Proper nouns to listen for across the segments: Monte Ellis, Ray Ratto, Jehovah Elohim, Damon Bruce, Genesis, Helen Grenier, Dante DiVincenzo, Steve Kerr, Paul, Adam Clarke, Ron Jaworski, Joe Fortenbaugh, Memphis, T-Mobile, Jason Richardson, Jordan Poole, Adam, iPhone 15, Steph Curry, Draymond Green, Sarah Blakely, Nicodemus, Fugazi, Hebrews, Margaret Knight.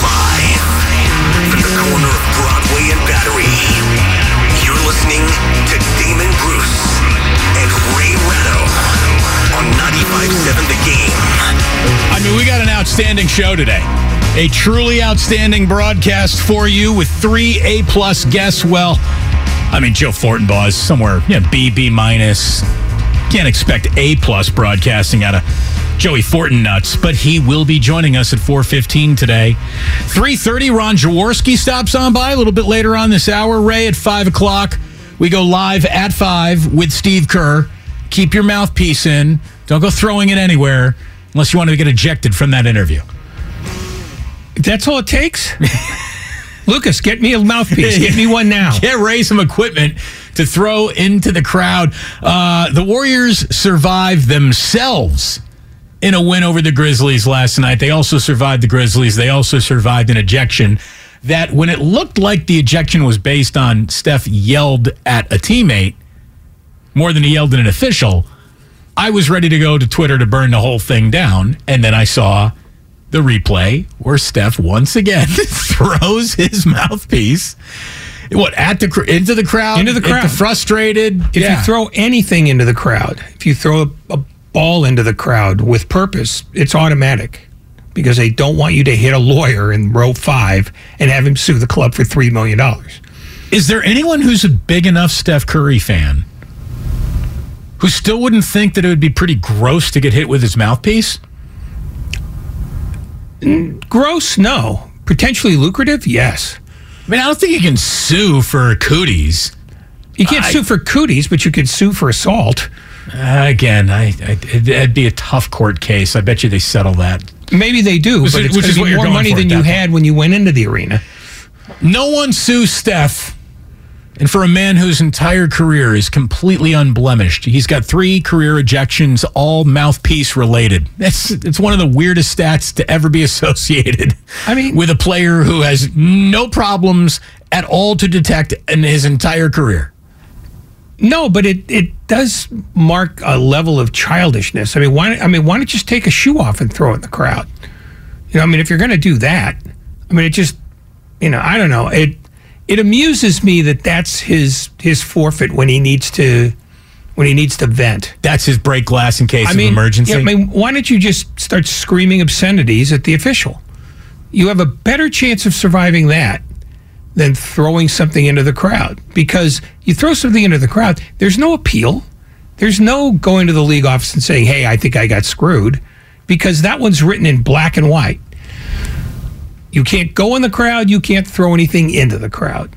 Live from the corner of Broadway and Battery, you're listening to Damon Bruce and Ray Ratto. On 95.7 The Game. I mean, we got an outstanding show today. A truly outstanding broadcast for you with three A-plus guests. Well, I mean, Joe Fortenbaugh is somewhere, B, B-minus. Can't expect A-plus broadcasting out of Joey Fortennuts, but he will be joining us at 4:15 today. 3:30, Ron Jaworski stops on by a little bit later on this hour. Ray, at 5 o'clock, we go live at 5 with Steve Kerr. Keep your mouthpiece in. Don't go throwing it anywhere unless you want to get ejected from that interview. That's all it takes? Lucas, get me a mouthpiece. Get me one now. Yeah, raise some equipment to throw into the crowd. The Warriors survived themselves in a win over the Grizzlies last night. They also survived the Grizzlies. They also survived an ejection that, when it looked like the ejection was based on Steph yelled at a teammate, more than he yelled at an official, I was ready to go to Twitter to burn the whole thing down. And then I saw the replay where Steph once again throws his mouthpiece into the crowd? Into the crowd. Frustrated. If you throw anything into the crowd, if you throw a ball into the crowd with purpose, it's automatic, because they don't want you to hit a lawyer in row 5 and have him sue the club for $3 million. Is there anyone who's a big enough Steph Curry fan who still wouldn't think that it would be pretty gross to get hit with his mouthpiece? Gross? No. Potentially lucrative? Yes. I mean, I don't think you can sue for cooties. You can't sue for cooties, but you could sue for assault. Again, it'd be a tough court case. I bet you they settle that. Maybe they do, but it's going to be more money than you had when you went into the arena. No one sues Steph. And for a man whose entire career is completely unblemished, he's got 3 career ejections, all mouthpiece related. It's one of the weirdest stats to ever be associated with a player who has no problems at all to detect in his entire career. No, but it does mark a level of childishness. Why not just take a shoe off and throw it in the crowd? If you're going to do that, it just, I don't know. It amuses me that that's his forfeit when he needs to vent. That's his break glass in case of emergency. Why don't you just start screaming obscenities at the official? You have a better chance of surviving that than throwing something into the crowd, because you throw something into the crowd, there's no appeal. There's no going to the league office and saying, "Hey, I think I got screwed," because that one's written in black and white. You can't go in the crowd. You can't throw anything into the crowd.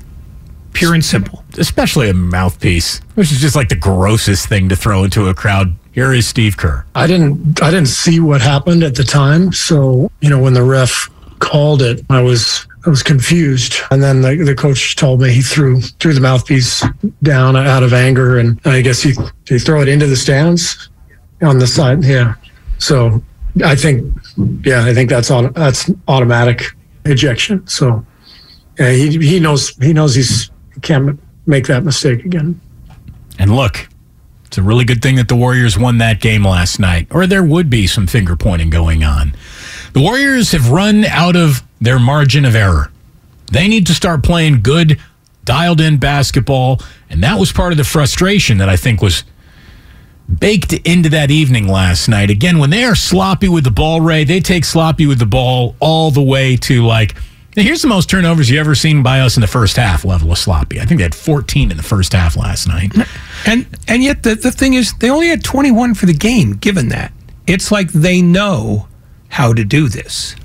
Pure and simple. Especially a mouthpiece, which is just like the grossest thing to throw into a crowd. Here is Steve Kerr. I didn't see what happened at the time. So, when the ref called it, I was confused. And then the coach told me he threw the mouthpiece down out of anger. And I guess he threw it into the stands on the side. Yeah. So I think that's automatic ejection. So he knows he can't make that mistake again. And look, it's a really good thing that the Warriors won that game last night, or there would be some finger pointing going on. The Warriors have run out of their margin of error. They need to start playing good, dialed in basketball. And that was part of the frustration that I think was baked into that evening last night. Again, when they are sloppy with the ball, Ray, they take sloppy with the ball all the way to here's the most turnovers you've ever seen by us in the first half level of sloppy. I think they had 14 in the first half last night. And yet the thing is, they only had 21 for the game, given that. It's like they know how to do this.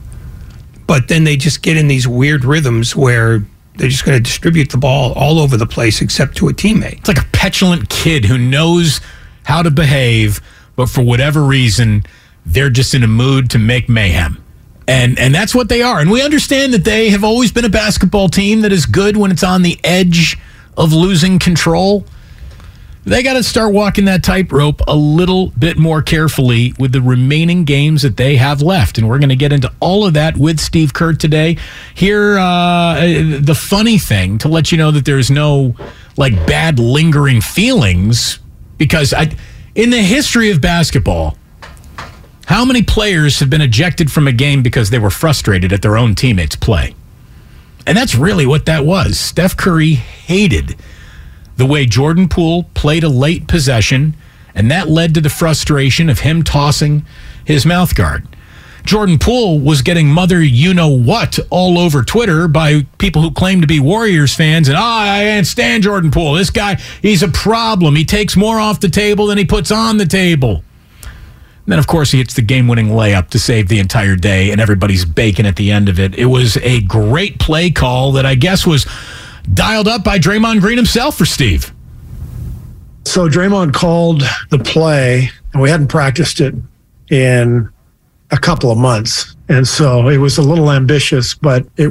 But then they just get in these weird rhythms where they're just going to distribute the ball all over the place except to a teammate. It's like a petulant kid who knows how to behave, but for whatever reason, they're just in a mood to make mayhem. And that's what they are. And we understand that they have always been a basketball team that is good when it's on the edge of losing control. They got to start walking that tightrope a little bit more carefully with the remaining games that they have left. And we're going to get into all of that with Steve Kerr today. Here, the funny thing, to let you know that there's no like bad lingering feelings, because in the history of basketball, how many players have been ejected from a game because they were frustrated at their own teammates' play? And that's really what that was. Steph Curry hated the way Jordan Poole played a late possession, and that led to the frustration of him tossing his mouthguard. Jordan Poole was getting mother you-know-what all over Twitter by people who claim to be Warriors fans, and, I can't stand Jordan Poole. This guy, he's a problem. He takes more off the table than he puts on the table. And then, of course, he hits the game-winning layup to save the entire day, and everybody's baking at the end of it. It was a great play call that I guess was dialed up by Draymond Green himself for Steve. So Draymond called the play, and we hadn't practiced it in a couple of months. And so it was a little ambitious, but it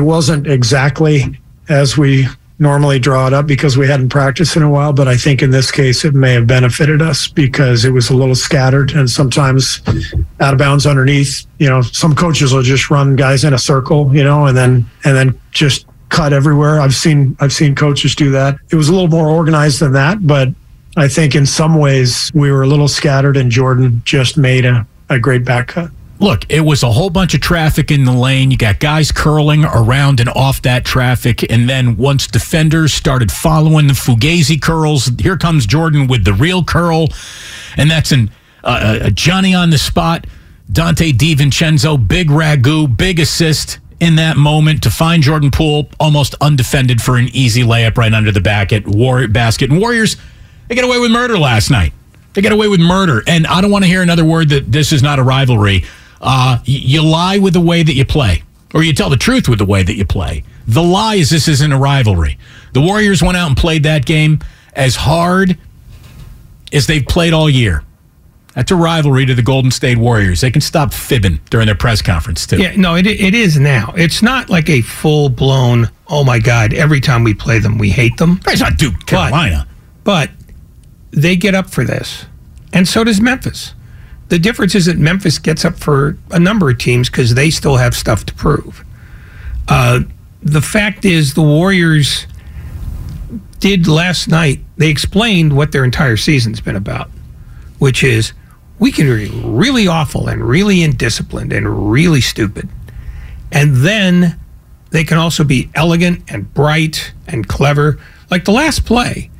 wasn't exactly as we normally draw it up because we hadn't practiced in a while. But I think in this case, it may have benefited us because it was a little scattered and sometimes out of bounds underneath. You know, some coaches will just run guys in a circle, you know, and then just cut everywhere. I've seen coaches do that. It was a little more organized than that, but I think in some ways we were a little scattered, and Jordan just made a great back cut. Look, it was a whole bunch of traffic in the lane. You got guys curling around and off that traffic, and then once defenders started following the Fugazi curls, here comes Jordan with the real curl, and that's a Johnny on the spot. Dante DiVincenzo, big ragu, big assist in that moment to find Jordan Poole almost undefended for an easy layup right under the back at Warrior basket. And Warriors, they get away with murder last night. They get away with murder. And I don't want to hear another word that this is not a rivalry. You lie with the way that you play, or you tell the truth with the way that you play. The lie is this isn't a rivalry. The Warriors went out and played that game as hard as they've played all year. That's a rivalry to the Golden State Warriors. They can stop fibbing during their press conference, too. Yeah, no, it is now. It's not like a full-blown, oh, my God, every time we play them, we hate them. It's not Duke, Carolina. But they get up for this, and so does Memphis. The difference is that Memphis gets up for a number of teams because they still have stuff to prove. The fact is the Warriors did last night, they explained what their entire season's been about, which is, we can be really awful and really indisciplined and really stupid. And then they can also be elegant and bright and clever. Like the last play,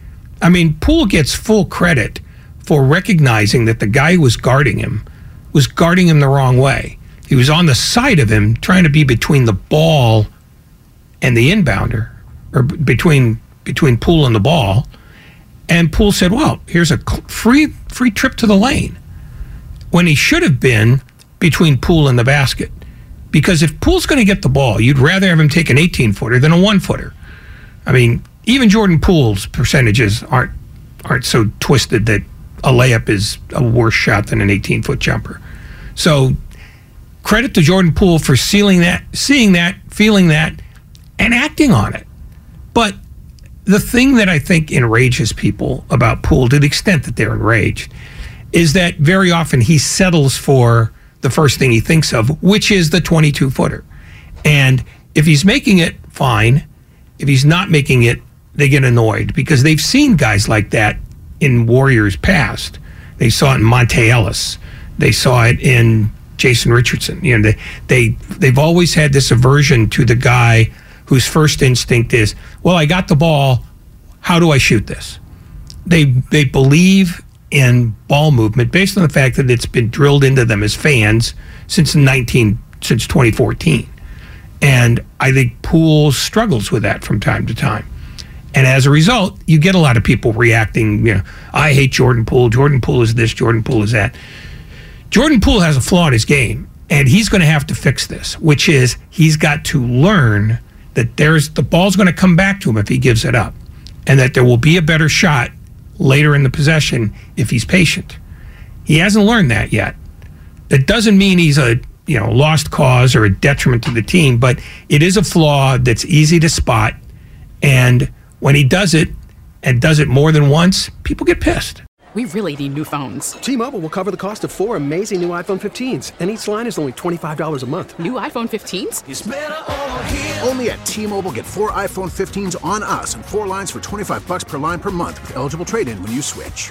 I mean, Poole gets full credit for recognizing that the guy who was guarding him the wrong way. He was on the side of him trying to be between the ball and the inbounder, or between Poole and the ball. And Poole said, well, here's a free trip to the lane, when he should have been between Poole and the basket. Because if Poole's going to get the ball, you'd rather have him take an 18-footer than a 1-footer. I mean, even Jordan Poole's percentages aren't so twisted that a layup is a worse shot than an 18-foot jumper. So credit to Jordan Poole for seeing that, feeling that, and acting on it. But the thing that I think enrages people about Poole, to the extent that they're enraged, is that very often he settles for the first thing he thinks of, which is the 22-footer. And if he's making it, fine. If he's not making it, they get annoyed, because they've seen guys like that in Warriors past. They saw it in Monte Ellis. They saw it in Jason Richardson. You know, they've always had this aversion to the guy whose first instinct is, well, I got the ball, how do I shoot this? They believe in ball movement based on the fact that it's been drilled into them as fans since 2014. And I think Poole struggles with that from time to time. And as a result, you get a lot of people reacting, you know, I hate Jordan Poole is this, Jordan Poole is that. Jordan Poole has a flaw in his game, And he's going to have to fix this, which is he's got to learn that the ball's going to come back to him if he gives it up, and that there will be a better shot later in the possession if he's patient. He hasn't learned that yet. That doesn't mean he's a lost cause or a detriment to the team, but it is a flaw that's easy to spot. And when he does it, and does it more than once, people get pissed. We really need new phones. T-Mobile will cover the cost of four amazing new iPhone 15s, and each line is only $25 a month. New iPhone 15s? It's better over here. Only at T-Mobile, get four iPhone 15s on us and four lines for $25 per line per month with eligible trade-in when you switch.